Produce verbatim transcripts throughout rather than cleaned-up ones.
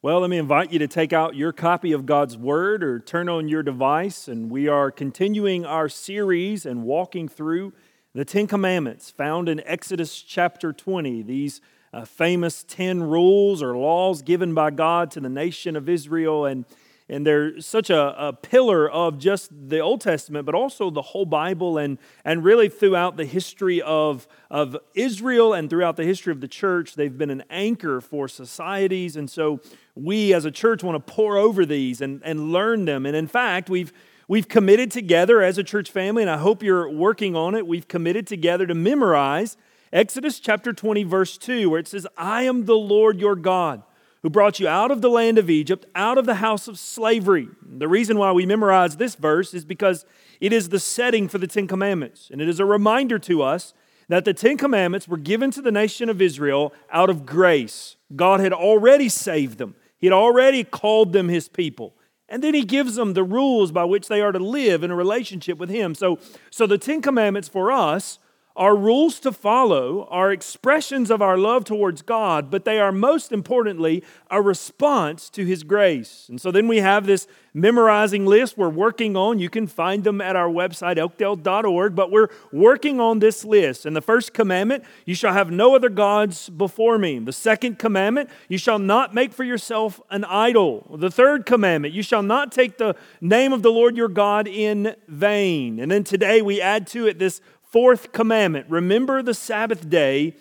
Well, let me invite you to take out your copy of God's Word or turn on your device, and we are continuing our series and walking through the Ten Commandments found in Exodus chapter twenty. These uh, famous ten rules or laws given by God to the nation of Israel, and, and they're such a, a pillar of just the Old Testament, but also the whole Bible, and, and really throughout the history of, of Israel and throughout the history of the church, they've been an anchor for societies, and so we as a church want to pour over these and, and learn them. And in fact, we've we've committed together as a church family, and I hope you're working on it, we've committed together to memorize Exodus chapter twenty, verse two, where it says, "I am the Lord your God, who brought you out of the land of Egypt, out of the house of slavery." The reason why we memorize this verse is because it is the setting for the Ten Commandments, and it is a reminder to us that the Ten Commandments were given to the nation of Israel out of grace. God had already saved them. He had already called them His people. And then He gives them the rules by which they are to live in a relationship with Him. So, so the Ten Commandments for us are rules to follow, are expressions of our love towards God, but they are most importantly a response to His grace. And so then we have this memorizing list we're working on. You can find them at our website, elkdale dot org, but we're working on this list. And the first commandment, you shall have no other gods before me. The second commandment, you shall not make for yourself an idol. The third commandment, you shall not take the name of the Lord your God in vain. And then today we add to it this fourth commandment, remember the Sabbath day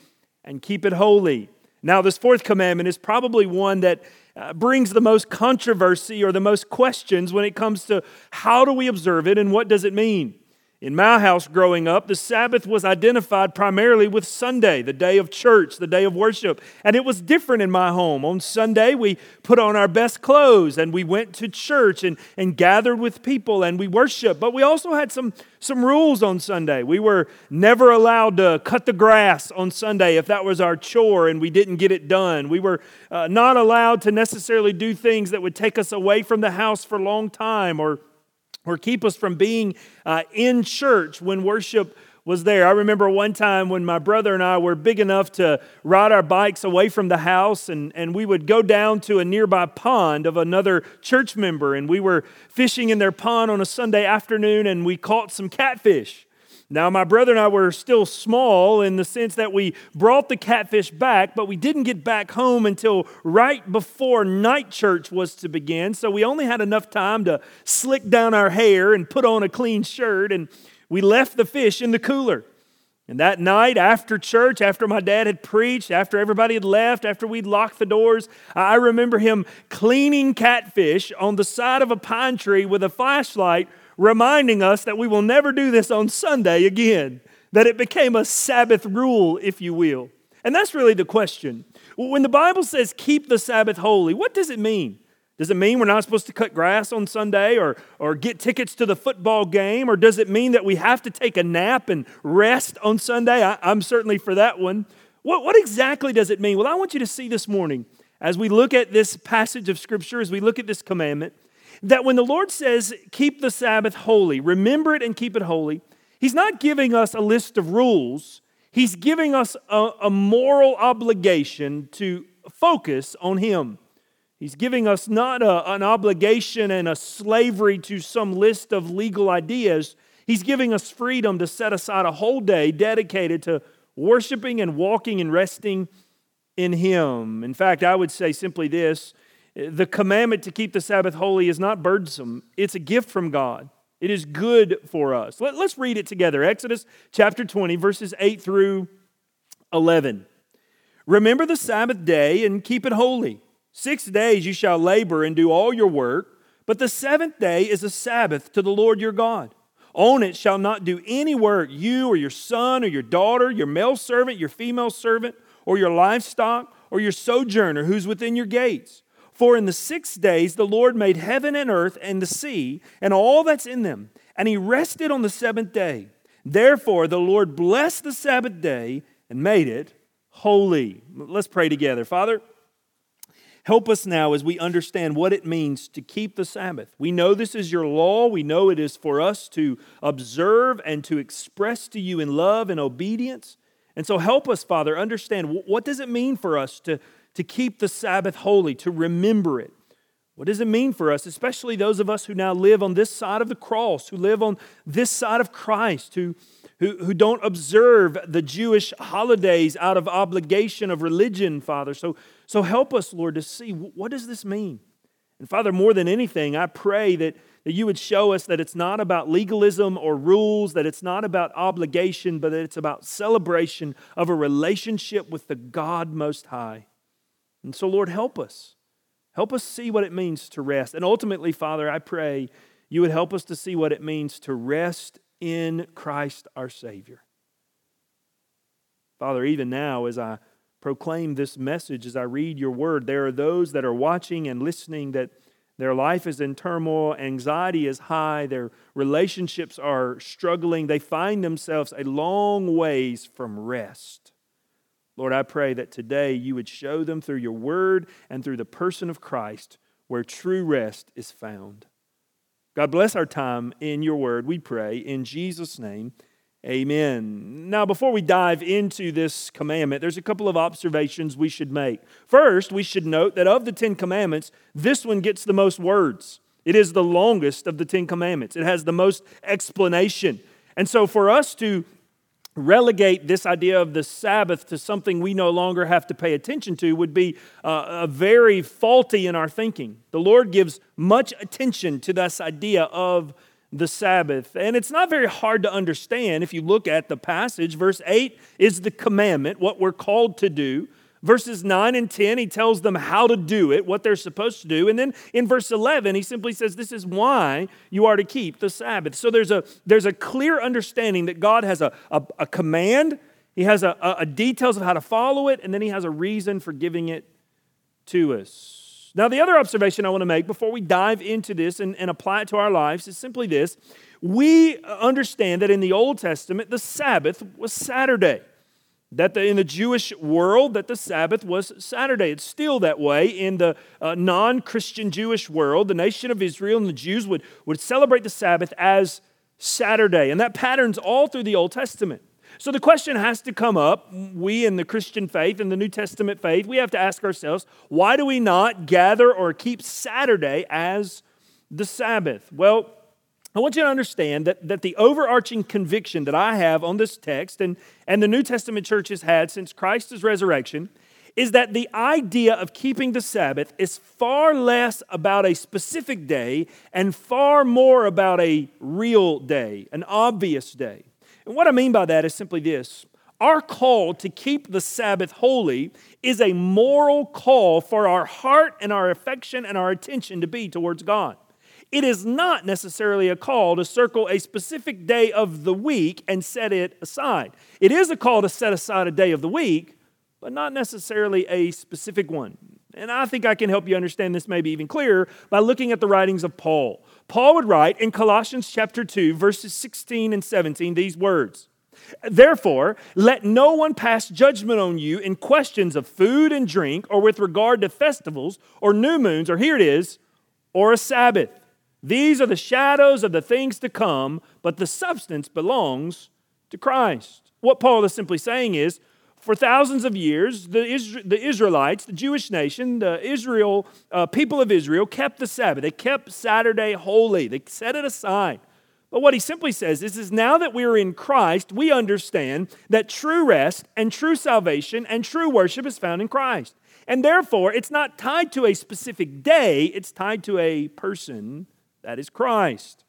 and keep it holy. Now, this fourth commandment is probably one that uh, brings the most controversy or the most questions when it comes to how do we observe it and what does it mean. In my house growing up, the Sabbath was identified primarily with Sunday, the day of church, the day of worship. And it was different in my home. On Sunday, we put on our best clothes and we went to church and, and gathered with people and we worshiped. But we also had some, some rules on Sunday. We were never allowed to cut the grass on Sunday if that was our chore and we didn't get it done. We were uh, not allowed to necessarily do things that would take us away from the house for a long time or or keep us from being uh, in church when worship was there. I remember one time when my brother and I were big enough to ride our bikes away from the house, and, and we would go down to a nearby pond of another church member, and we were fishing in their pond on a Sunday afternoon, and we caught some catfish. Now, my brother and I were still small in the sense that we brought the catfish back, but we didn't get back home until right before night church was to begin. So we only had enough time to slick down our hair and put on a clean shirt, and we left the fish in the cooler. And that night after church, after my dad had preached, after everybody had left, after we'd locked the doors, I remember him cleaning catfish on the side of a pine tree with a flashlight, reminding us that we will never do this on Sunday again, that it became a Sabbath rule, if you will. And that's really the question. When the Bible says keep the Sabbath holy, what does it mean? Does it mean we're not supposed to cut grass on Sunday or, or get tickets to the football game? Or does it mean that we have to take a nap and rest on Sunday? I, I'm certainly for that one. What, what exactly does it mean? Well, I want you to see this morning, as we look at this passage of Scripture, as we look at this commandment, that when the Lord says, keep the Sabbath holy, remember it and keep it holy, He's not giving us a list of rules. He's giving us a, a moral obligation to focus on Him. He's giving us not a, an obligation and a slavery to some list of legal ideas. He's giving us freedom to set aside a whole day dedicated to worshiping and walking and resting in Him. In fact, I would say simply this: the commandment to keep the Sabbath holy is not burdensome. It's a gift from God. It is good for us. Let, let's read it together. Exodus chapter twenty, verses eight through eleven. Remember the Sabbath day and keep it holy. Six days you shall labor and do all your work, but the seventh day is a Sabbath to the Lord your God. On it shall not do any work, you or your son or your daughter, your male servant, your female servant, or your livestock, or your sojourner who's within your gates. For in the six days the Lord made heaven and earth and the sea and all that's in them, and He rested on the seventh day. Therefore the Lord blessed the Sabbath day and made it holy. Let's pray together. Father, help us now as we understand what it means to keep the Sabbath. We know this is your law. We know it is for us to observe and to express to you in love and obedience. And so help us, Father, understand what does it mean for us to to keep the Sabbath holy, to remember it. What does it mean for us, especially those of us who now live on this side of the cross, who live on this side of Christ, who, who, who don't observe the Jewish holidays out of obligation of religion, Father? So, so help us, Lord, to see what does this mean? And Father, more than anything, I pray that, that you would show us that it's not about legalism or rules, that it's not about obligation, but that it's about celebration of a relationship with the God Most High. And so, Lord, help us. Help us see what it means to rest. And ultimately, Father, I pray you would help us to see what it means to rest in Christ our Savior. Father, even now as I proclaim this message, as I read your word, there are those that are watching and listening that their life is in turmoil, anxiety is high, their relationships are struggling. They find themselves a long ways from rest. Lord, I pray that today you would show them through your word and through the person of Christ where true rest is found. God bless our time in your word, we pray, in Jesus' name. Amen. Now, before we dive into this commandment, there's a couple of observations we should make. First, we should note that of the Ten Commandments, this one gets the most words. It is the longest of the Ten Commandments. It has the most explanation. And so for us to relegate this idea of the Sabbath to something we no longer have to pay attention to would be uh, a very faulty in our thinking. The Lord gives much attention to this idea of the Sabbath. And it's not very hard to understand if you look at the passage. Verse eight is the commandment, what we're called to do. Verses nine and ten, he tells them how to do it, what they're supposed to do. And then in verse eleven, he simply says, this is why you are to keep the Sabbath. So there's a there's a clear understanding that God has a, a, a command, he has a, a details of how to follow it, and then he has a reason for giving it to us. Now, the other observation I want to make before we dive into this and, and apply it to our lives is simply this. We understand that in the Old Testament, the Sabbath was Saturday. That the, in the Jewish world, that the Sabbath was Saturday. It's still that way in the uh, non-Christian Jewish world. The nation of Israel and the Jews would, would celebrate the Sabbath as Saturday. And that pattern's all through the Old Testament. So the question has to come up, we in the Christian faith, in the New Testament faith, we have to ask ourselves, why do we not gather or keep Saturday as the Sabbath? Well, I want you to understand that, that the overarching conviction that I have on this text and, and the New Testament church has had since Christ's resurrection is that the idea of keeping the Sabbath is far less about a specific day and far more about a real day, an obvious day. And what I mean by that is simply this. Our call to keep the Sabbath holy is a moral call for our heart and our affection and our attention to be towards God. It is not necessarily a call to circle a specific day of the week and set it aside. It is a call to set aside a day of the week, but not necessarily a specific one. And I think I can help you understand this maybe even clearer by looking at the writings of Paul. Paul would write in Colossians chapter two, verses sixteen and seventeen, these words. Therefore, let no one pass judgment on you in questions of food and drink or with regard to festivals or new moons, or here it is, or a Sabbath. These are the shadows of the things to come, but the substance belongs to Christ. What Paul is simply saying is, for thousands of years, the Israelites, the Jewish nation, the Israel, uh, people of Israel kept the Sabbath. They kept Saturday holy. They set it aside. But what he simply says is, is now that we're in Christ, we understand that true rest and true salvation and true worship is found in Christ. And therefore, it's not tied to a specific day. It's tied to a person, that is Christ.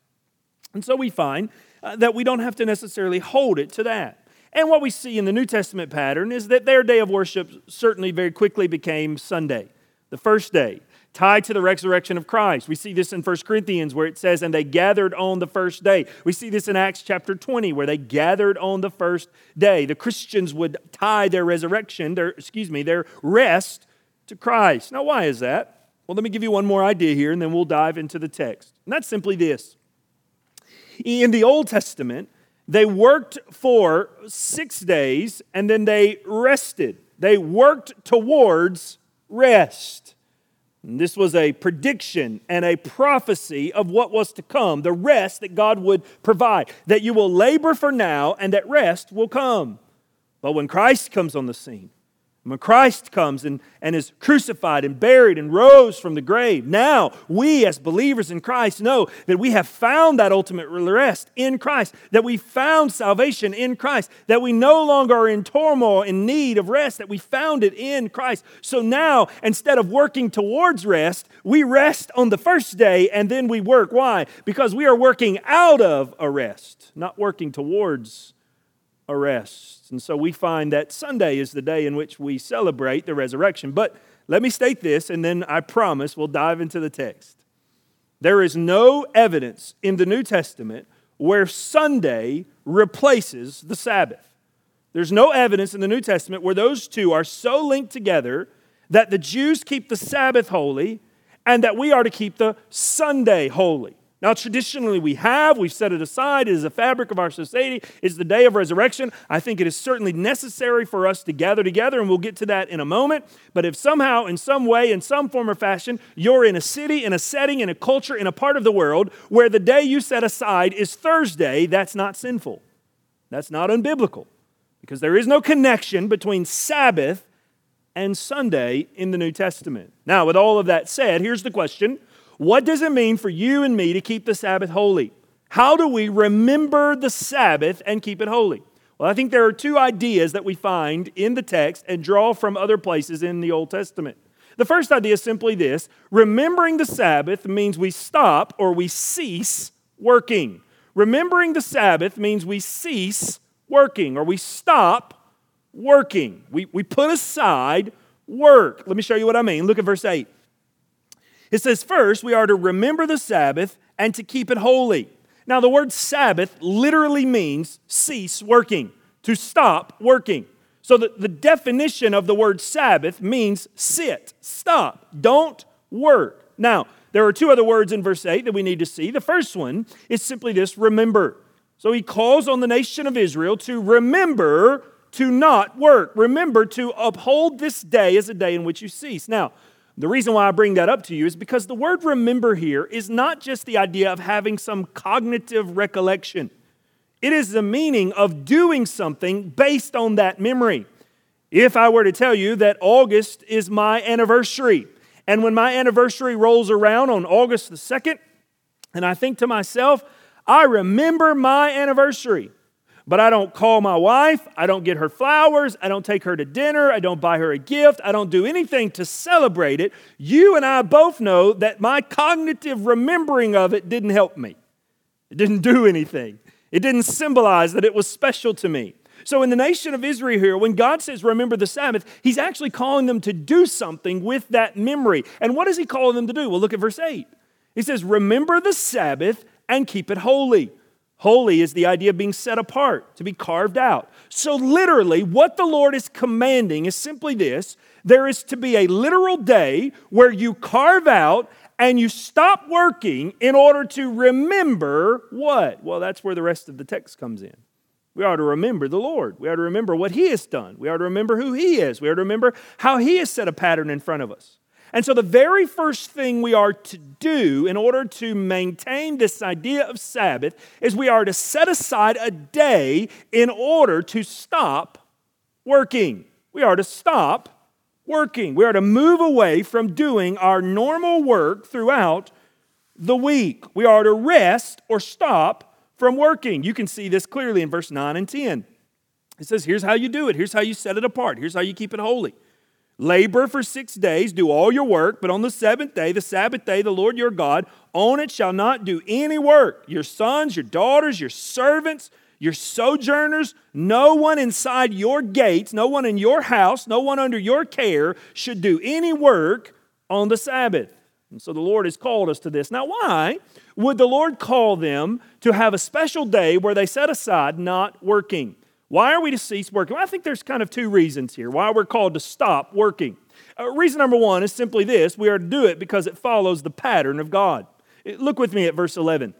And so we find uh, that we don't have to necessarily hold it to that. And what we see in the New Testament pattern is that their day of worship certainly very quickly became Sunday, the first day, tied to the resurrection of Christ. We see this in First Corinthians where it says, and they gathered on the first day. We see this in Acts chapter twenty where they gathered on the first day. The Christians would tie their resurrection, their excuse me, their rest to Christ. Now, why is that? Well, let me give you one more idea here and then we'll dive into the text. And that's simply this. In the Old Testament, they worked for six days and then they rested. They worked towards rest. And this was a prediction and a prophecy of what was to come, the rest that God would provide, that you will labor for now and that rest will come. But when Christ comes on the scene, And when Christ comes and, and is crucified and buried and rose from the grave, now we as believers in Christ know that we have found that ultimate rest in Christ, that we found salvation in Christ, that we no longer are in turmoil, in need of rest, that we found it in Christ. So now, instead of working towards rest, we rest on the first day and then we work. Why? Because we are working out of a rest, not working towards a rest. And so we find that Sunday is the day in which we celebrate the resurrection. But let me state this, and then I promise we'll dive into the text. There is no evidence in the New Testament where Sunday replaces the Sabbath. There's no evidence in the New Testament where those two are so linked together that the Jews keep the Sabbath holy and that we are to keep the Sunday holy. Now, traditionally we have, we've set it aside, it is a fabric of our society, it's the day of resurrection. I think it is certainly necessary for us to gather together, and we'll get to that in a moment. But if somehow, in some way, in some form or fashion, you're in a city, in a setting, in a culture, in a part of the world where the day you set aside is Thursday, that's not sinful. That's not unbiblical, because there is no connection between Sabbath and Sunday in the New Testament. Now, with all of that said, here's the question. What does it mean for you and me to keep the Sabbath holy? How do we remember the Sabbath and keep it holy? Well, I think there are two ideas that we find in the text and draw from other places in the Old Testament. The first idea is simply this: remembering the Sabbath means we stop or we cease working. Remembering the Sabbath means we cease working or we stop working. We, we put aside work. Let me show you what I mean. Look at verse eight. It says, first, we are to remember the Sabbath and to keep it holy. Now, the word Sabbath literally means cease working, to stop working. So the, the definition of the word Sabbath means sit, stop, don't work. Now, there are two other words in verse eight that we need to see. The first one is simply this: remember. So he calls on the nation of Israel to remember to not work. Remember to uphold this day as a day in which you cease. Now, the reason why I bring that up to you is because the word remember here is not just the idea of having some cognitive recollection. It is the meaning of doing something based on that memory. If I were to tell you that August is my anniversary, and when my anniversary rolls around on August the second, and I think to myself, I remember my anniversary. But I don't call my wife, I don't get her flowers, I don't take her to dinner, I don't buy her a gift, I don't do anything to celebrate it. You and I both know that my cognitive remembering of it didn't help me. It didn't do anything. It didn't symbolize that it was special to me. So in the nation of Israel here, when God says, remember the Sabbath, he's actually calling them to do something with that memory. And what is he calling them to do? Well, look at verse eight. He says, remember the Sabbath and keep it holy. Holy is the idea of being set apart, to be carved out. So literally, what the Lord is commanding is simply this: there is to be a literal day where you carve out and you stop working in order to remember what? Well, that's where the rest of the text comes in. We are to remember the Lord. We are to remember what He has done. We are to remember who He is. We are to remember how He has set a pattern in front of us. And so the very first thing we are to do in order to maintain this idea of Sabbath is we are to set aside a day in order to stop working. We are to stop working. We are to move away from doing our normal work throughout the week. We are to rest or stop from working. You can see this clearly in verse nine and ten. It says, here's how you do it. Here's how you set it apart. Here's how you keep it holy. Labor for six days, do all your work, but on the seventh day, the Sabbath day, the Lord your God, on it shall not do any work. Your sons, your daughters, your servants, your sojourners, no one inside your gates, no one in your house, no one under your care should do any work on the Sabbath. And so the Lord has called us to this. Now, why would the Lord call them to have a special day where they set aside not working? Why are we to cease working? Well, I think there's kind of two reasons here why we're called to stop working. Uh, reason number one is simply this: we are to do it because it follows the pattern of God. It, look with me at verse eleven.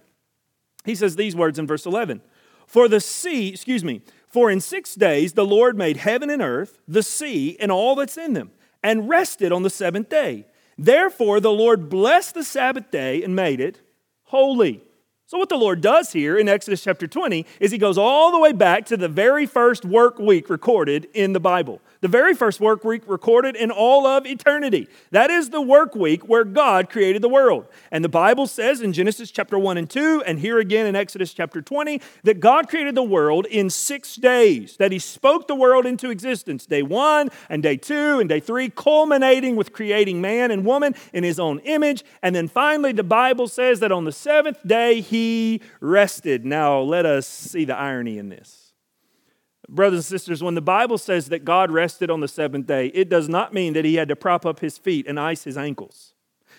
He says these words in verse eleven. For the sea, excuse me, for in six days the Lord made heaven and earth, the sea, and all that's in them, and rested on the seventh day. Therefore the Lord blessed the Sabbath day and made it holy. So what the Lord does here in Exodus chapter twenty is he goes all the way back to the very first work week recorded in the Bible. the very first work week recorded in all of eternity. That is the work week where God created the world. And the Bible says in Genesis chapter one and two, and here again in Exodus chapter twenty, that God created the world in six days, that he spoke the world into existence, day one and day two and day three, culminating with creating man and woman in his own image. And then finally, the Bible says that on the seventh day he rested. Now, let us see the irony in this. Brothers and sisters, when the Bible says that God rested on the seventh day, it does not mean that he had to prop up his feet and ice his ankles.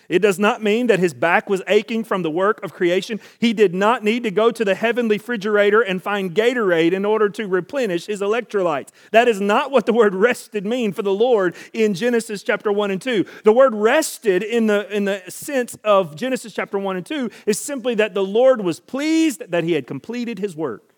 It does not mean that his back was aching from the work of creation. He did not need to go to the heavenly refrigerator and find Gatorade in order to replenish his electrolytes. That is not what the word rested mean for the Lord in Genesis chapter one and two. The word rested in the, in the sense of Genesis chapter one and two is simply that the Lord was pleased that he had completed his work,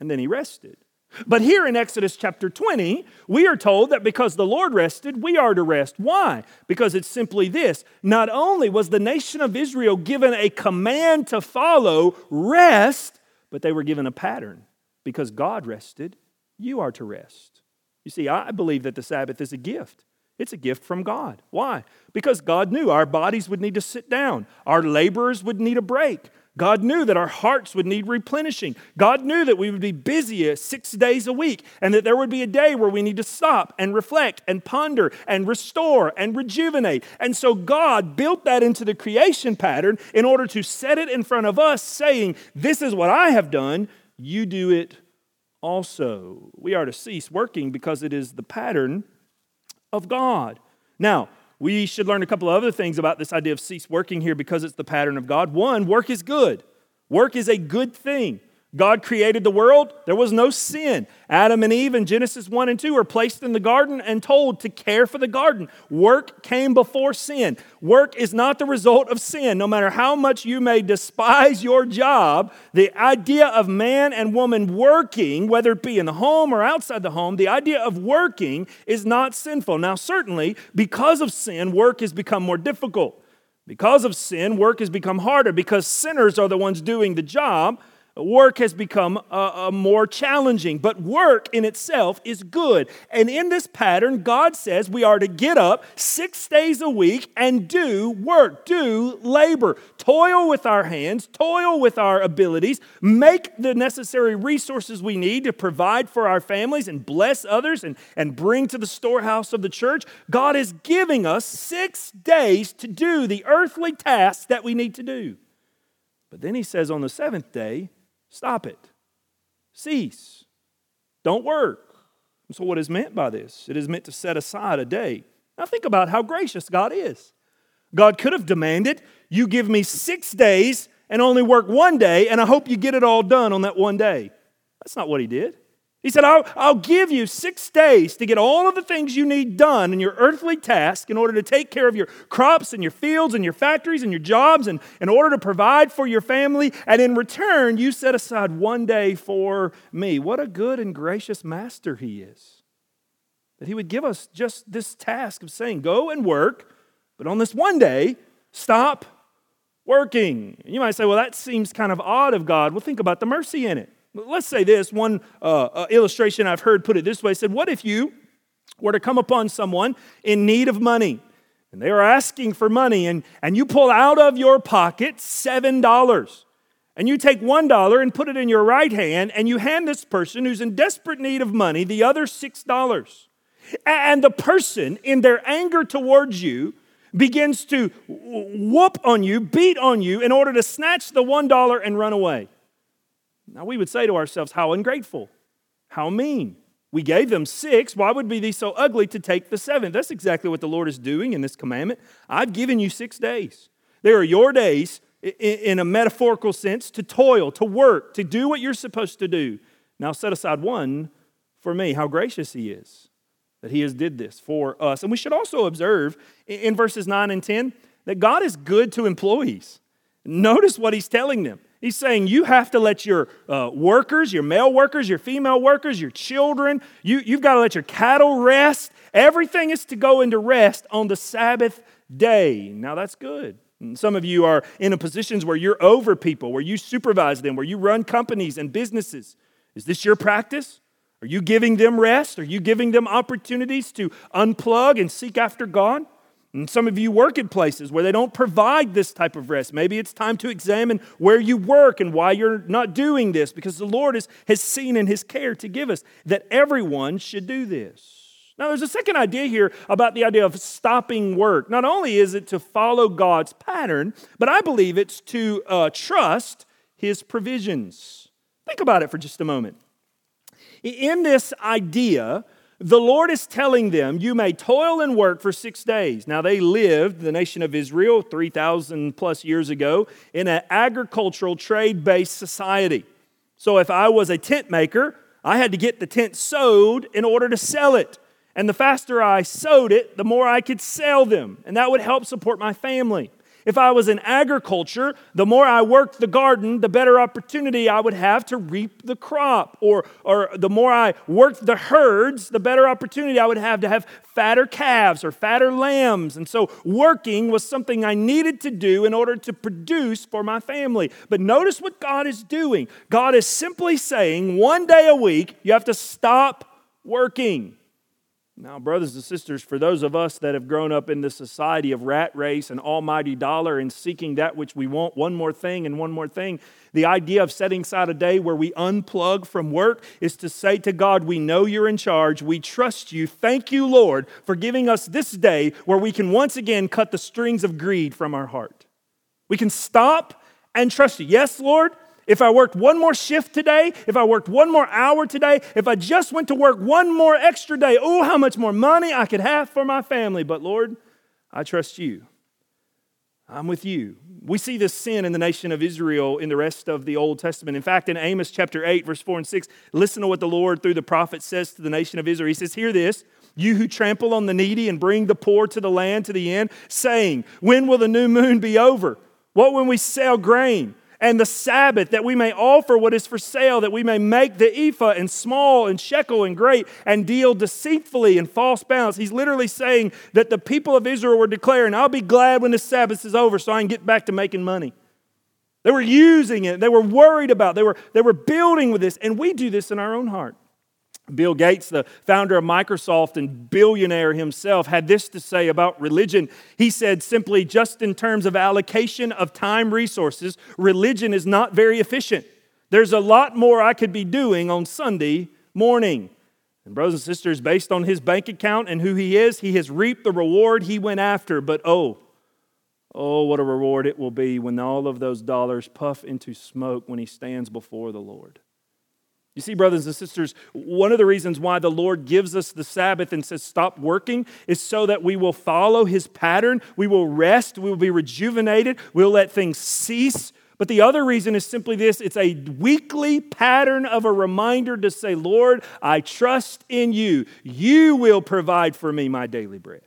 and then he rested. But here in Exodus chapter twenty, we are told that because the Lord rested, we are to rest. Why? Because it's simply this. Not only was the nation of Israel given a command to follow, rest, but they were given a pattern. Because God rested, you are to rest. You see, I believe that the Sabbath is a gift. It's a gift from God. Why? Because God knew our bodies would need to sit down. Our laborers would need a break. God knew that our hearts would need replenishing. God knew that we would be busy six days a week and that there would be a day where we need to stop and reflect and ponder and restore and rejuvenate. And so God built that into the creation pattern in order to set it in front of us, saying, this is what I have done, you do it also. We are to cease working because it is the pattern of God. Now, we should learn a couple of other things about this idea of cease working here because it's the pattern of God. One, work is good. Work is a good thing. God created the world. There was no sin. Adam and Eve in Genesis one and two are placed in the garden and told to care for the garden. Work came before sin. Work is not the result of sin. No matter how much you may despise your job, the idea of man and woman working, whether it be in the home or outside the home, the idea of working is not sinful. Now, certainly, because of sin, work has become more difficult. Because of sin, work has become harder because sinners are the ones doing the job. Work has become uh, uh, more challenging, but work in itself is good. And in this pattern, God says we are to get up six days a week and do work, do labor, toil with our hands, toil with our abilities, make the necessary resources we need to provide for our families and bless others and, and bring to the storehouse of the church. God is giving us six days to do the earthly tasks that we need to do. But then he says on the seventh day, stop it. Cease. Don't work. So what is meant by this? It is meant to set aside a day. Now think about how gracious God is. God could have demanded, you give me six days and only work one day, and I hope you get it all done on that one day. That's not what he did. He said, I'll, I'll give you six days to get all of the things you need done in your earthly task in order to take care of your crops and your fields and your factories and your jobs and in order to provide for your family. And in return, you set aside one day for me. What a good and gracious master he is. That he would give us just this task of saying, go and work, but on this one day, stop working. You might say, well, that seems kind of odd of God. Well, think about the mercy in it. Let's say this, one uh, uh, illustration I've heard put it this way, said, what if you were to come upon someone in need of money, and they were asking for money, and, and you pull out of your pocket seven dollars, and you take one dollar and put it in your right hand, and you hand this person who's in desperate need of money the other six dollars. And the person, in their anger towards you, begins to whoop on you, beat on you, in order to snatch the one dollar and run away. Now, we would say to ourselves, how ungrateful, how mean. We gave them six. Why would be these so ugly to take the seventh? That's exactly what the Lord is doing in this commandment. I've given you six days. They are your days, in a metaphorical sense, to toil, to work, to do what you're supposed to do. Now, set aside one for me. How gracious he is that he has did this for us. And we should also observe in verses nine and ten that God is good to employees. Notice what he's telling them. He's saying you have to let your uh, workers, your male workers, your female workers, your children, you, you've got to let your cattle rest. Everything is to go into rest on the Sabbath day. Now that's good. And some of you are in a positions where you're over people, where you supervise them, where you run companies and businesses. Is this your practice? Are you giving them rest? Are you giving them opportunities to unplug and seek after God? And some of you work in places where they don't provide this type of rest. Maybe it's time to examine where you work and why you're not doing this, because the Lord is, has seen in His care to give us that everyone should do this. Now, there's a second idea here about the idea of stopping work. Not only is it to follow God's pattern, but I believe it's to uh, trust His provisions. Think about it for just a moment. In this idea, the Lord is telling them, you may toil and work for six days. Now, they lived, the nation of Israel, three thousand plus years ago, in an agricultural trade-based society. So if I was a tent maker, I had to get the tent sewed in order to sell it. And the faster I sewed it, the more I could sell them. And that would help support my family. If I was in agriculture, the more I worked the garden, the better opportunity I would have to reap the crop. Or, or the more I worked the herds, the better opportunity I would have to have fatter calves or fatter lambs. And so working was something I needed to do in order to produce for my family. But notice what God is doing. God is simply saying one day a week, you have to stop working. Now, brothers and sisters, for those of us that have grown up in the society of rat race and almighty dollar and seeking that which we want, one more thing and one more thing, the idea of setting aside a day where we unplug from work is to say to God, we know you're in charge, we trust you, thank you, Lord, for giving us this day where we can once again cut the strings of greed from our heart. We can stop and trust you. Yes, Lord. If I worked one more shift today, if I worked one more hour today, if I just went to work one more extra day, oh, how much more money I could have for my family. But Lord, I trust you. I'm with you. We see this sin in the nation of Israel in the rest of the Old Testament. In fact, in Amos chapter eight, verse four and six, listen to what the Lord through the prophet says to the nation of Israel. He says, hear this, you who trample on the needy and bring the poor to the land to the end, saying, when will the new moon be over? What when we sell grain? And the Sabbath, that we may offer what is for sale, that we may make the ephah and small and shekel and great and deal deceitfully in false balance. He's literally saying that the people of Israel were declaring, I'll be glad when the Sabbath is over so I can get back to making money. They were using it. They were worried about it. They were, they were building with this. And we do this in our own heart. Bill Gates, the founder of Microsoft and billionaire himself, had this to say about religion. He said simply, just in terms of allocation of time resources, religion is not very efficient. There's a lot more I could be doing on Sunday morning. And brothers and sisters, based on his bank account and who he is, he has reaped the reward he went after. But oh, oh, what a reward it will be when all of those dollars puff into smoke when he stands before the Lord. You see, brothers and sisters, one of the reasons why the Lord gives us the Sabbath and says stop working is so that we will follow His pattern, we will rest, we will be rejuvenated, we'll let things cease. But the other reason is simply this, it's a weekly pattern of a reminder to say, Lord, I trust in you. You will provide for me my daily bread.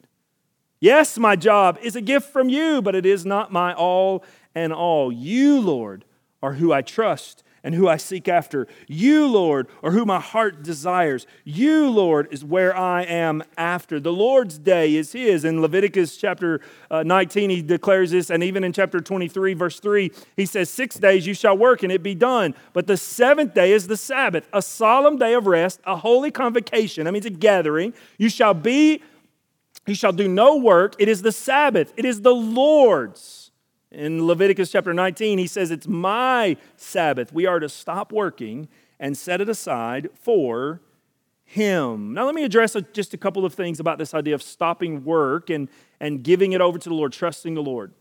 Yes, my job is a gift from you, but it is not my all and all. You, Lord, are who I trust and who I seek after. You, Lord, are who my heart desires. You, Lord, is where I am after. The Lord's day is His. In Leviticus chapter nineteen, He declares this, and even in chapter twenty-three, verse three, He says, six days you shall work and it be done, but the seventh day is the Sabbath, a solemn day of rest, a holy convocation, that means a gathering. You shall be, you shall do no work. It is the Sabbath. It is the Lord's. In Leviticus chapter nineteen, he says, it's my Sabbath. We are to stop working and set it aside for Him. Now, let me address just a couple of things about this idea of stopping work and, and giving it over to the Lord, trusting the Lord.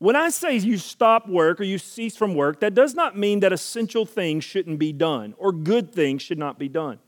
When I say you stop work or you cease from work, that does not mean that essential things shouldn't be done or good things should not be done.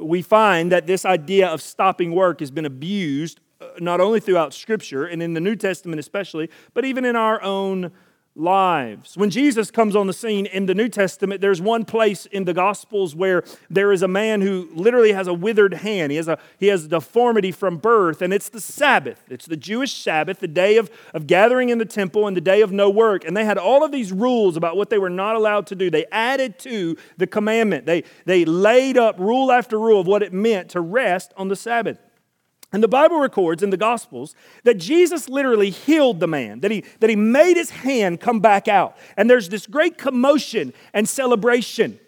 We find that this idea of stopping work has been abused not only throughout Scripture and in the New Testament especially, but even in our own lives. When Jesus comes on the scene in the New Testament, there's one place in the Gospels where there is a man who literally has a withered hand. He has a he has a deformity from birth, and it's the Sabbath. It's the Jewish Sabbath, the day of, of gathering in the temple and the day of no work. And they had all of these rules about what they were not allowed to do. They added to the commandment. They, they laid up rule after rule of what it meant to rest on the Sabbath. And the Bible records in the Gospels that Jesus literally healed the man, that he, that he made his hand come back out. And there's this great commotion and celebration.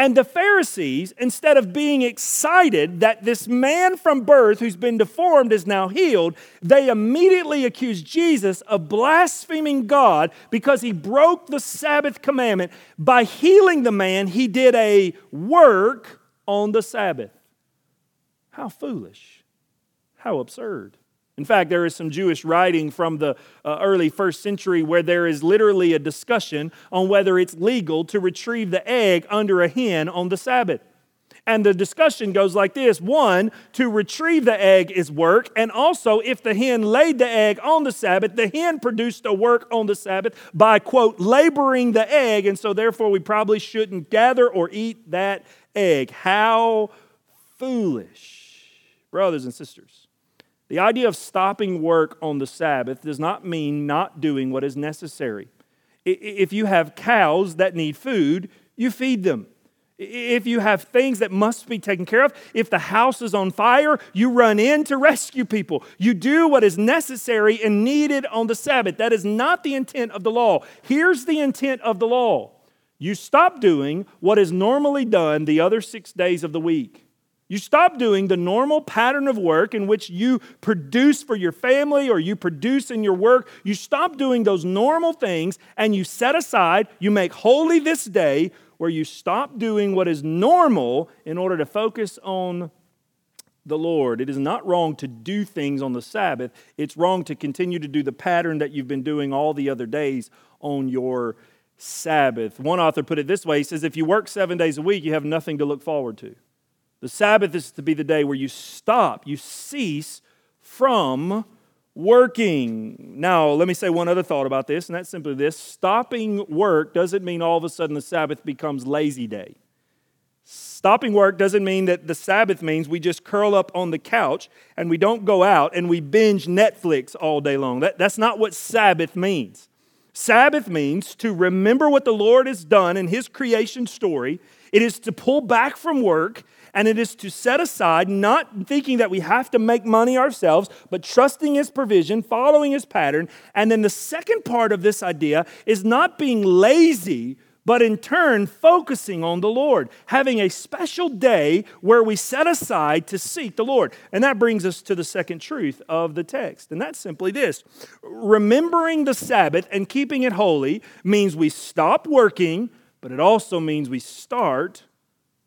And the Pharisees, instead of being excited that this man from birth who's been deformed is now healed, they immediately accused Jesus of blaspheming God because he broke the Sabbath commandment. By healing the man, he did a work on the Sabbath. How foolish. How absurd. In fact, there is some Jewish writing from the uh, early first century where there is literally a discussion on whether it's legal to retrieve the egg under a hen on the Sabbath. And the discussion goes like this. One, to retrieve the egg is work. And also, if the hen laid the egg on the Sabbath, the hen produced a work on the Sabbath by, quote, laboring the egg. And so, therefore, we probably shouldn't gather or eat that egg. How foolish. Brothers and sisters, the idea of stopping work on the Sabbath does not mean not doing what is necessary. If you have cows that need food, you feed them. If you have things that must be taken care of, if the house is on fire, you run in to rescue people. You do what is necessary and needed on the Sabbath. That is not the intent of the law. Here's the intent of the law. You stop doing what is normally done the other six days of the week. You stop doing the normal pattern of work in which you produce for your family or you produce in your work. You stop doing those normal things and you set aside, you make holy this day, where you stop doing what is normal in order to focus on the Lord. It is not wrong to do things on the Sabbath. It's wrong to continue to do the pattern that you've been doing all the other days on your Sabbath. One author put it this way. He says, if you work seven days a week, you have nothing to look forward to. The Sabbath is to be the day where you stop, you cease from working. Now, let me say one other thought about this, and that's simply this. Stopping work doesn't mean all of a sudden the Sabbath becomes lazy day. Stopping work doesn't mean that the Sabbath means we just curl up on the couch and we don't go out and we binge Netflix all day long. That, that's not what Sabbath means. Sabbath means to remember what the Lord has done in His creation story. It is to pull back from work, and it is to set aside, not thinking that we have to make money ourselves, but trusting His provision, following His pattern. And then the second part of this idea is not being lazy, but in turn focusing on the Lord, having a special day where we set aside to seek the Lord. And that brings us to the second truth of the text, and that's simply this. Remembering the Sabbath and keeping it holy means we stop working, but it also means we start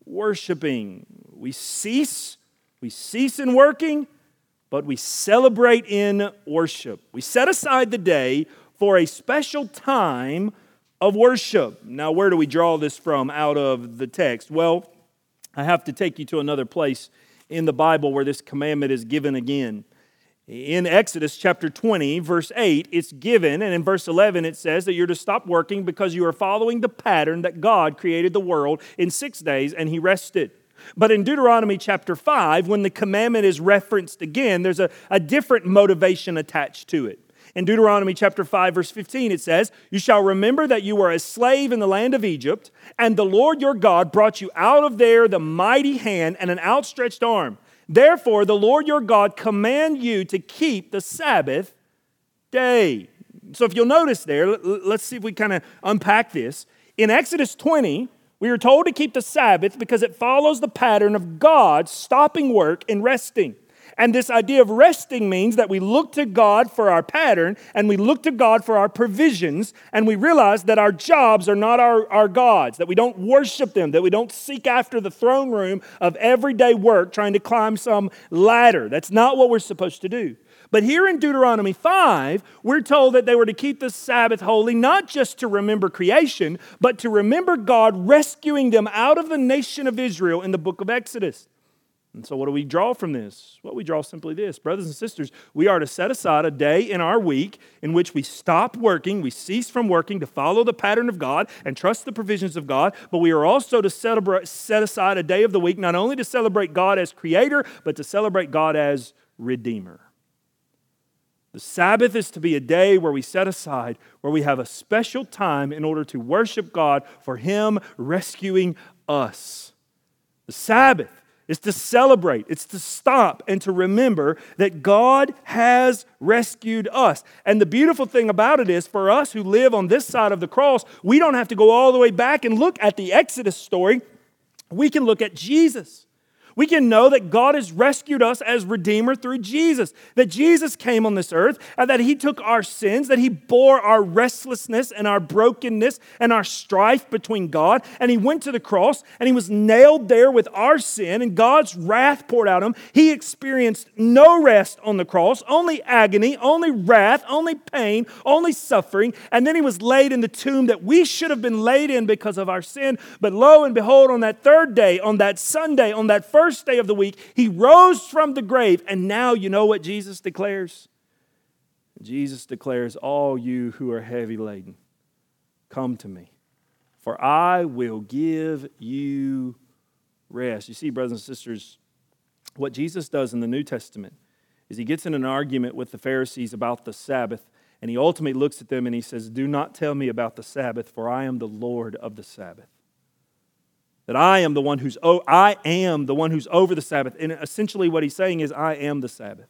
worshiping. We cease, we cease in working, but we celebrate in worship. We set aside the day for a special time of worship. Now, where do we draw this from out of the text? Well, I have to take you to another place in the Bible where this commandment is given again. In Exodus chapter twenty, verse eight, it's given, and in verse eleven it says that you're to stop working because you are following the pattern that God created the world in six days and He rested. But in Deuteronomy chapter five, when the commandment is referenced again, there's a, a different motivation attached to it. In Deuteronomy chapter five, verse fifteen, it says, you shall remember that you were a slave in the land of Egypt, and the Lord your God brought you out of there the mighty hand and an outstretched arm. Therefore, the Lord your God command you to keep the Sabbath day. So if you'll notice there, let's see if we kind of unpack this. In Exodus twenty, we are told to keep the Sabbath because it follows the pattern of God stopping work and resting. And this idea of resting means that we look to God for our pattern, and we look to God for our provisions, and we realize that our jobs are not our, our gods, that we don't worship them, that we don't seek after the throne room of everyday work trying to climb some ladder. That's not what we're supposed to do. But here in Deuteronomy five, we're told that they were to keep the Sabbath holy, not just to remember creation, but to remember God rescuing them out of the nation of Israel in the book of Exodus. And so what do we draw from this? Well, we draw simply this. Brothers and sisters, we are to set aside a day in our week in which we stop working, we cease from working to follow the pattern of God and trust the provisions of God, but we are also to celebrate, set aside a day of the week not only to celebrate God as Creator, but to celebrate God as Redeemer. The Sabbath is to be a day where we set aside, where we have a special time in order to worship God for Him rescuing us. The Sabbath is to celebrate, it's to stop and to remember that God has rescued us. And the beautiful thing about it is for us who live on this side of the cross, we don't have to go all the way back and look at the Exodus story we can look at Jesus. We can know that God has rescued us as Redeemer through Jesus, that Jesus came on this earth, and that he took our sins, that he bore our restlessness and our brokenness and our strife between God, and he went to the cross, and he was nailed there with our sin, and God's wrath poured out on him. He experienced no rest on the cross, only agony, only wrath, only pain, only suffering, and then he was laid in the tomb that we should have been laid in because of our sin. But lo and behold, on that third day, on that Sunday, on that first First day of the week, he rose from the grave. And now you know what Jesus declares? Jesus declares, all you who are heavy laden, come to me, for I will give you rest. You see, brothers and sisters, what Jesus does in the New Testament is he gets in an argument with the Pharisees about the Sabbath, and he ultimately looks at them and he says, do not tell me about the Sabbath, for I am the Lord of the Sabbath. That I am the one who's oh, I am the one who's over the Sabbath. And essentially what he's saying is, I am the Sabbath.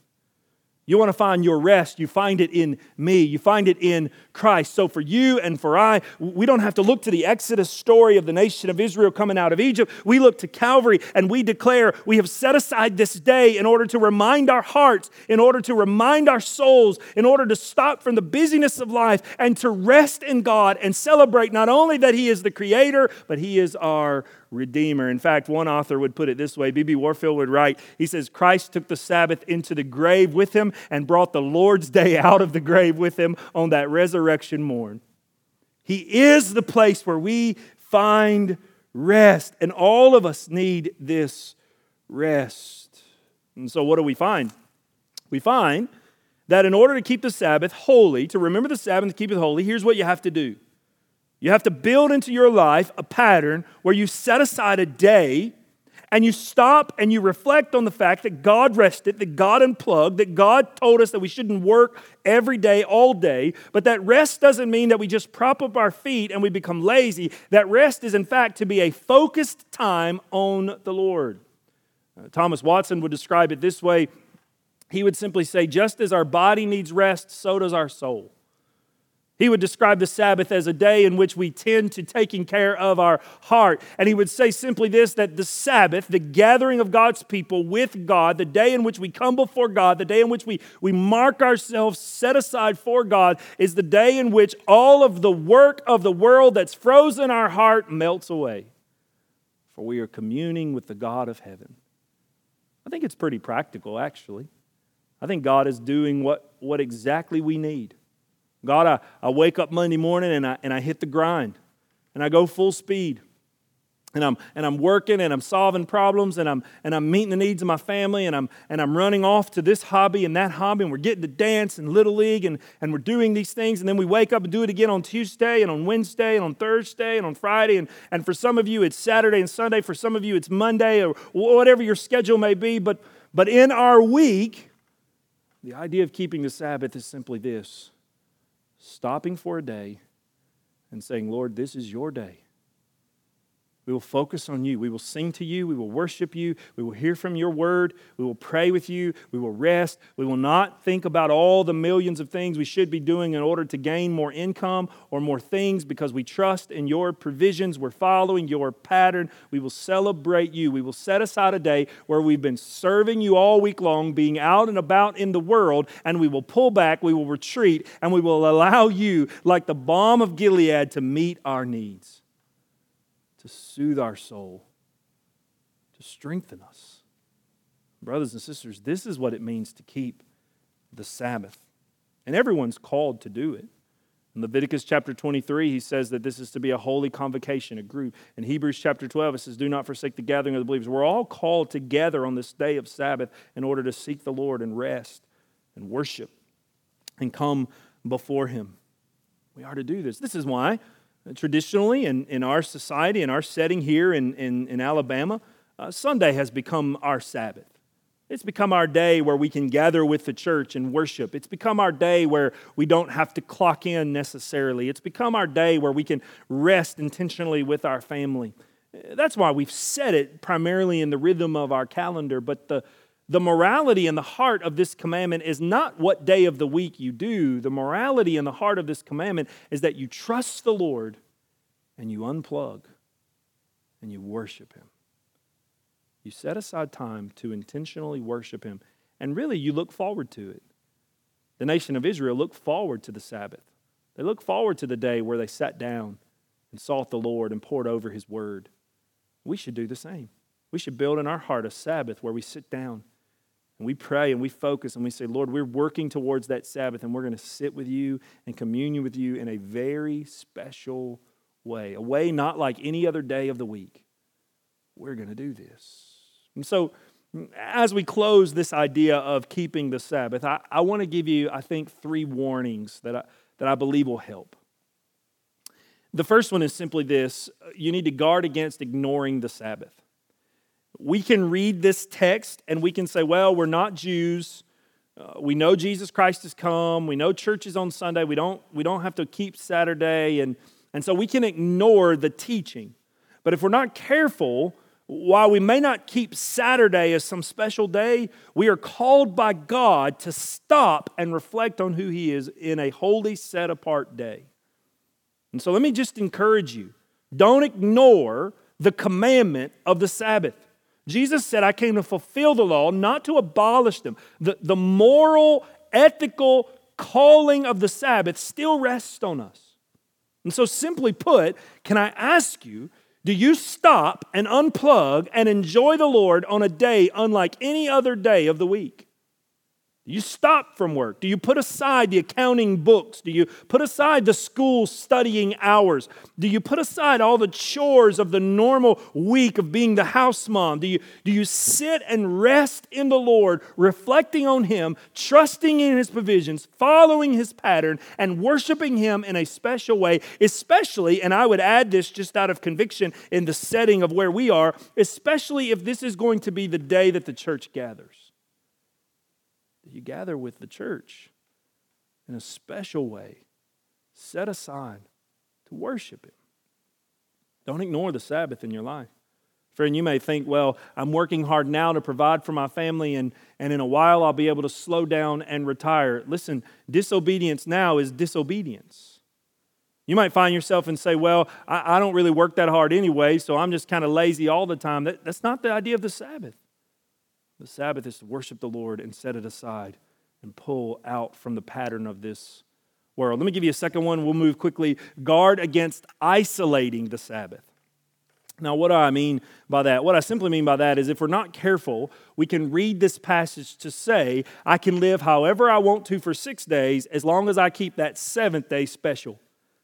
You want to find your rest, you find it in me. You find it in Christ. So for you and for I, we don't have to look to the Exodus story of the nation of Israel coming out of Egypt. We look to Calvary and we declare we have set aside this day in order to remind our hearts, in order to remind our souls, in order to stop from the busyness of life and to rest in God and celebrate not only that he is the Creator, but he is our Redeemer. In fact, one author would put it this way. B B Warfield would write, he says, Christ took the Sabbath into the grave with him and brought the Lord's day out of the grave with him on that resurrection morn. He is the place where we find rest, and all of us need this rest. And so what do we find? We find that in order to keep the Sabbath holy, to remember the Sabbath and keep it holy, here's what you have to do. You have to build into your life a pattern where you set aside a day and you stop and you reflect on the fact that God rested, that God unplugged, that God told us that we shouldn't work every day, all day. But that rest doesn't mean that we just prop up our feet and we become lazy. That rest is, in fact, to be a focused time on the Lord. Uh, Thomas Watson would describe it this way. He would simply say, just as our body needs rest, so does our soul. He would describe the Sabbath as a day in which we tend to taking care of our heart. And he would say simply this, that the Sabbath, the gathering of God's people with God, the day in which we come before God, the day in which we, we mark ourselves set aside for God, is the day in which all of the work of the world that's frozen our heart melts away. For we are communing with the God of heaven. I think it's pretty practical, actually. I think God is doing what, what exactly we need. God, I, I wake up Monday morning and I and I hit the grind and I go full speed and I'm and I'm working and I'm solving problems and I'm and I'm meeting the needs of my family and I'm and I'm running off to this hobby and that hobby and we're getting to dance and Little League and, and we're doing these things, and then we wake up and do it again on Tuesday and on Wednesday and on Thursday and on Friday, and, and for some of you it's Saturday and Sunday, for some of you it's Monday or whatever your schedule may be, but but in our week, the idea of keeping the Sabbath is simply this. Stopping for a day and saying, Lord, this is your day. We will focus on you. We will sing to you. We will worship you. We will hear from your word. We will pray with you. We will rest. We will not think about all the millions of things we should be doing in order to gain more income or more things, because we trust in your provisions. We're following your pattern. We will celebrate you. We will set aside a day where we've been serving you all week long, being out and about in the world, and we will pull back, we will retreat, and we will allow you, like the balm of Gilead, to meet our needs, to soothe our soul, to strengthen us. Brothers and sisters, this is what it means to keep the Sabbath. And everyone's called to do it. In Leviticus chapter twenty-three, he says that this is to be a holy convocation, a group. In Hebrews chapter twelve, it says, do not forsake the gathering of the believers. We're all called together on this day of Sabbath in order to seek the Lord and rest and worship and come before him. We are to do this. This is why traditionally, in, in our society, in our setting here in, in, in Alabama, uh, Sunday has become our Sabbath. It's become our day where we can gather with the church and worship. It's become our day where we don't have to clock in necessarily. It's become our day where we can rest intentionally with our family. That's why we've set it primarily in the rhythm of our calendar, but the The morality and the heart of this commandment is not what day of the week you do. The morality and the heart of this commandment is that you trust the Lord and you unplug and you worship him. You set aside time to intentionally worship him. And really, you look forward to it. The nation of Israel looked forward to the Sabbath. They looked forward to the day where they sat down and sought the Lord and poured over his word. We should do the same. We should build in our heart a Sabbath where we sit down and we pray and we focus and we say, Lord, we're working towards that Sabbath and we're going to sit with you and commune with you in a very special way, a way not like any other day of the week. We're going to do this. And so as we close this idea of keeping the Sabbath, I, I want to give you, I think, three warnings that I, that I believe will help. The first one is simply this: you need to guard against ignoring the Sabbath. We can read this text and we can say, well, we're not Jews. Uh, we know Jesus Christ has come. We know church is on Sunday. We don't, we don't have to keep Saturday. And, and so we can ignore the teaching. But if we're not careful, while we may not keep Saturday as some special day, we are called by God to stop and reflect on who he is in a holy, set-apart day. And so let me just encourage you, don't ignore the commandment of the Sabbath. Jesus said, I came to fulfill the law, not to abolish them. The, the moral, ethical calling of the Sabbath still rests on us. And so simply put, can I ask you, do you stop and unplug and enjoy the Lord on a day unlike any other day of the week? Do you stop from work? Do you put aside the accounting books? Do you put aside the school studying hours? Do you put aside all the chores of the normal week of being the house mom? Do you, do you sit and rest in the Lord, reflecting on him, trusting in his provisions, following his pattern, and worshiping him in a special way, especially, and I would add this just out of conviction in the setting of where we are, especially if this is going to be the day that the church gathers? You gather with the church in a special way, set aside to worship him. Don't ignore the Sabbath in your life. Friend, you may think, well, I'm working hard now to provide for my family, and, and in a while I'll be able to slow down and retire. Listen, disobedience now is disobedience. You might find yourself and say, well, I, I don't really work that hard anyway, so I'm just kind of lazy all the time. That, that's not the idea of the Sabbath. The Sabbath is to worship the Lord and set it aside and pull out from the pattern of this world. Let me give you a second one. We'll move quickly. Guard against isolating the Sabbath. Now, what do I mean by that? What I simply mean by that is if we're not careful, we can read this passage to say, I can live however I want to for six days as long as I keep that seventh day special.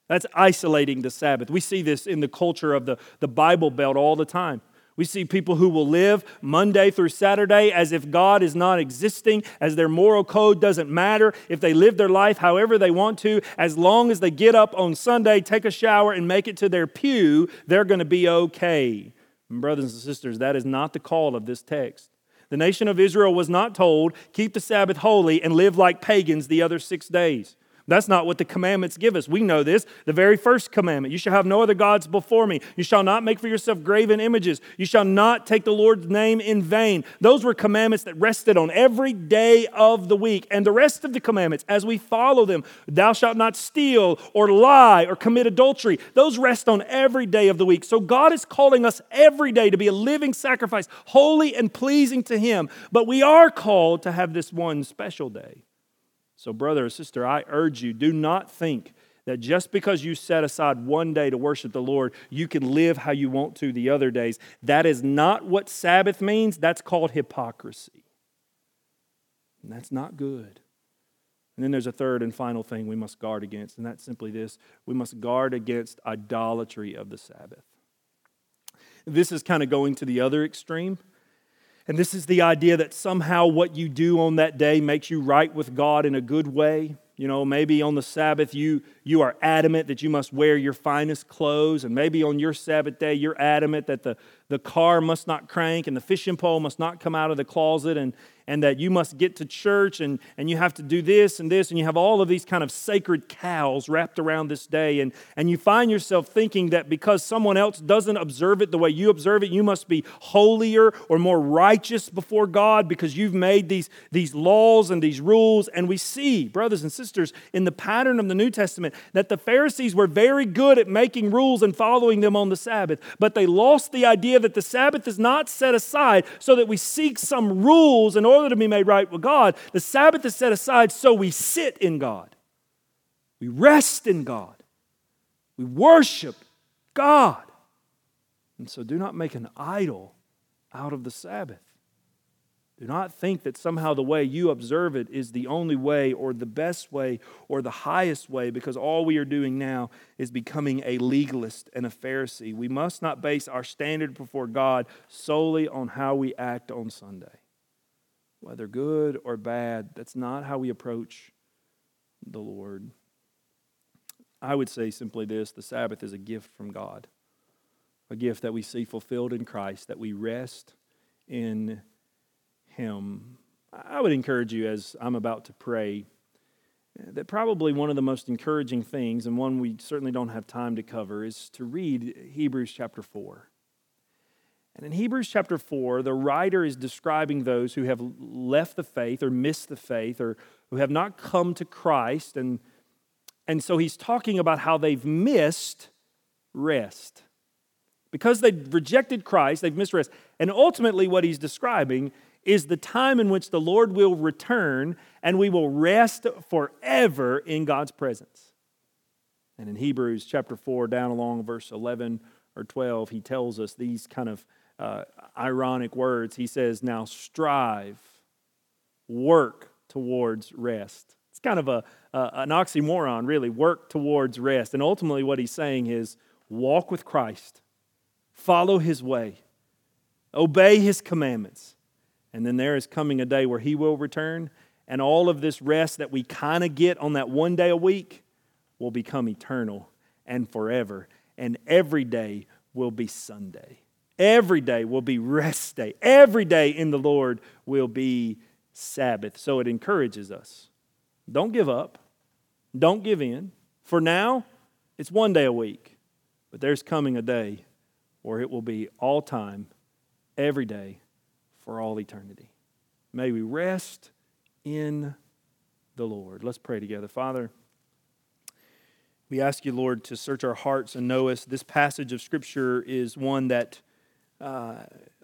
That's isolating the Sabbath. We see this in the culture of the, the Bible Belt all the time. We see people who will live Monday through Saturday as if God is not existing, as their moral code doesn't matter, if they live their life however they want to, as long as they get up on Sunday, take a shower, and make it to their pew, they're going to be okay. And brothers and sisters, that is not the call of this text. The nation of Israel was not told, keep the Sabbath holy and live like pagans the other six days. That's not what the commandments give us. We know this. The very first commandment, you shall have no other gods before me. You shall not make for yourself graven images. You shall not take the Lord's name in vain. Those were commandments that rested on every day of the week. And the rest of the commandments, as we follow them, thou shalt not steal or lie or commit adultery. Those rest on every day of the week. So God is calling us every day to be a living sacrifice, holy and pleasing to him. But we are called to have this one special day. So brother or sister, I urge you, do not think that just because you set aside one day to worship the Lord, you can live how you want to the other days. That is not what Sabbath means. That's called hypocrisy. And that's not good. And then there's a third and final thing we must guard against, and that's simply this: we must guard against idolatry of the Sabbath. This is kind of going to the other extreme. And this is the idea that somehow what you do on that day makes you right with God in a good way. You know, maybe on the Sabbath you you are adamant that you must wear your finest clothes, and maybe on your Sabbath day you're adamant that the, the car must not crank and the fishing pole must not come out of the closet, and, and that you must get to church and, and you have to do this and this, and you have all of these kind of sacred cows wrapped around this day, and, and you find yourself thinking that because someone else doesn't observe it the way you observe it, you must be holier or more righteous before God because you've made these, these laws and these rules. And we see, brothers and sisters, in the pattern of the New Testament, that the Pharisees were very good at making rules and following them on the Sabbath, but they lost the idea idea that the Sabbath is not set aside so that we seek some rules in order to be made right with God. The Sabbath is set aside so we sit in God. We rest in God. We worship God. And so do not make an idol out of the Sabbath. Do not think that somehow the way you observe it is the only way or the best way or the highest way, because all we are doing now is becoming a legalist and a Pharisee. We must not base our standard before God solely on how we act on Sunday. Whether good or bad, that's not how we approach the Lord. I would say simply this: the Sabbath is a gift from God, a gift that we see fulfilled in Christ, that we rest in Him. I would encourage you, as I'm about to pray, that probably one of the most encouraging things, and one we certainly don't have time to cover, is to read Hebrews chapter four. And in Hebrews chapter four, the writer is describing those who have left the faith or missed the faith or who have not come to Christ. And, and so he's talking about how they've missed rest. Because they've rejected Christ, they've missed rest. And ultimately what he's describing is the time in which the Lord will return and we will rest forever in God's presence. And in Hebrews chapter four, down along verse eleven or twelve, he tells us these kind of uh, ironic words. He says, now strive, work towards rest. It's kind of a uh, an oxymoron, really, work towards rest. And ultimately what he's saying is walk with Christ, follow His way, obey His commandments. And then there is coming a day where He will return, and all of this rest that we kind of get on that one day a week will become eternal and forever. And every day will be Sunday. Every day will be rest day. Every day in the Lord will be Sabbath. So it encourages us. Don't give up. Don't give in. For now, it's one day a week. But there's coming a day where it will be all time, every day, for all eternity. May we rest in the Lord. Let's pray together. Father, we ask You, Lord, to search our hearts and know us. This passage of Scripture is one that, uh,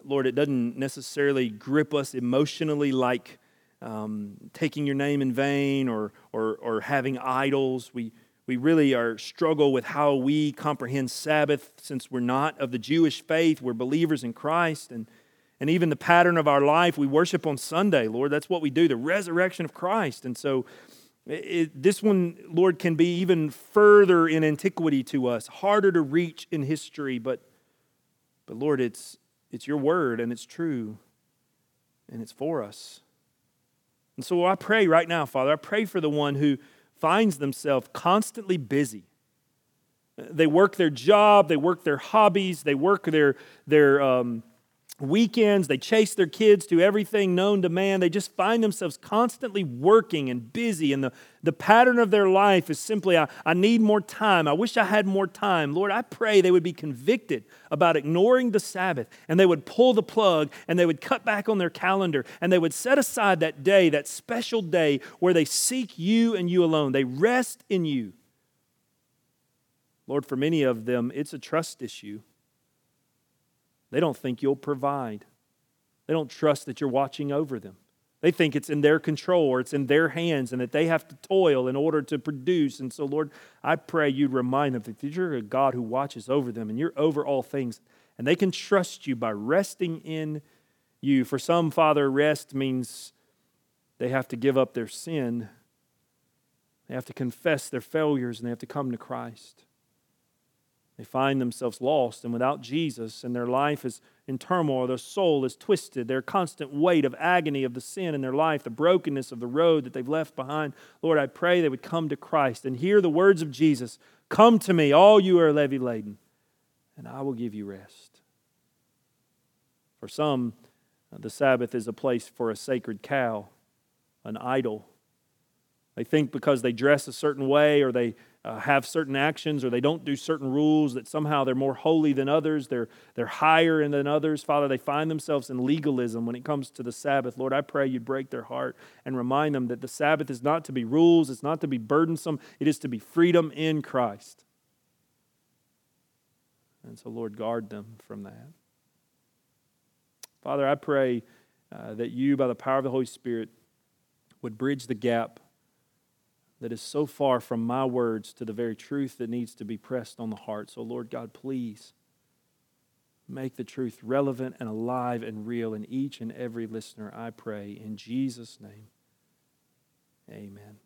Lord, it doesn't necessarily grip us emotionally like um, taking Your name in vain or or, or having idols. We We really are struggle with how we comprehend Sabbath, since we're not of the Jewish faith. We're believers in Christ, and And even the pattern of our life, we worship on Sunday, Lord. That's what we do, the resurrection of Christ. And so it, this one, Lord, can be even further in antiquity to us, harder to reach in history. But, but Lord, it's, it's Your word, and it's true, and it's for us. And so I pray right now, Father, I pray for the one who finds themselves constantly busy. They work their job, they work their hobbies, they work their their um, weekends, they chase their kids to everything known to man. They just find themselves constantly working and busy, and the, the pattern of their life is simply, I, I need more time. I wish I had more time. Lord, I pray they would be convicted about ignoring the Sabbath, and they would pull the plug, and they would cut back on their calendar, and they would set aside that day, that special day where they seek You and You alone. They rest in You. Lord, for many of them, it's a trust issue. They don't think You'll provide. They don't trust that You're watching over them. They think it's in their control or it's in their hands and that they have to toil in order to produce. And so, Lord, I pray You'd remind them that You're a God who watches over them and You're over all things. And they can trust You by resting in You. For some, Father, rest means they have to give up their sin. They have to confess their failures and they have to come to Christ. They find themselves lost and without Jesus, and their life is in turmoil. Their soul is twisted. Their constant weight of agony of the sin in their life, the brokenness of the road that they've left behind. Lord, I pray they would come to Christ and hear the words of Jesus. Come to Me, all you are heavy laden, and I will give you rest. For some, the Sabbath is a place for a sacred cow, an idol. They think because they dress a certain way or they Uh, have certain actions or they don't do certain rules that somehow they're more holy than others, they're, they're higher than others. Father, they find themselves in legalism when it comes to the Sabbath. Lord, I pray You'd break their heart and remind them that the Sabbath is not to be rules, it's not to be burdensome, it is to be freedom in Christ. And so, Lord, guard them from that. Father, I pray uh, that you, by the power of the Holy Spirit, would bridge the gap that is so far from my words to the very truth that needs to be pressed on the heart. So, Lord God, please make the truth relevant and alive and real in each and every listener, I pray. In Jesus' name, amen.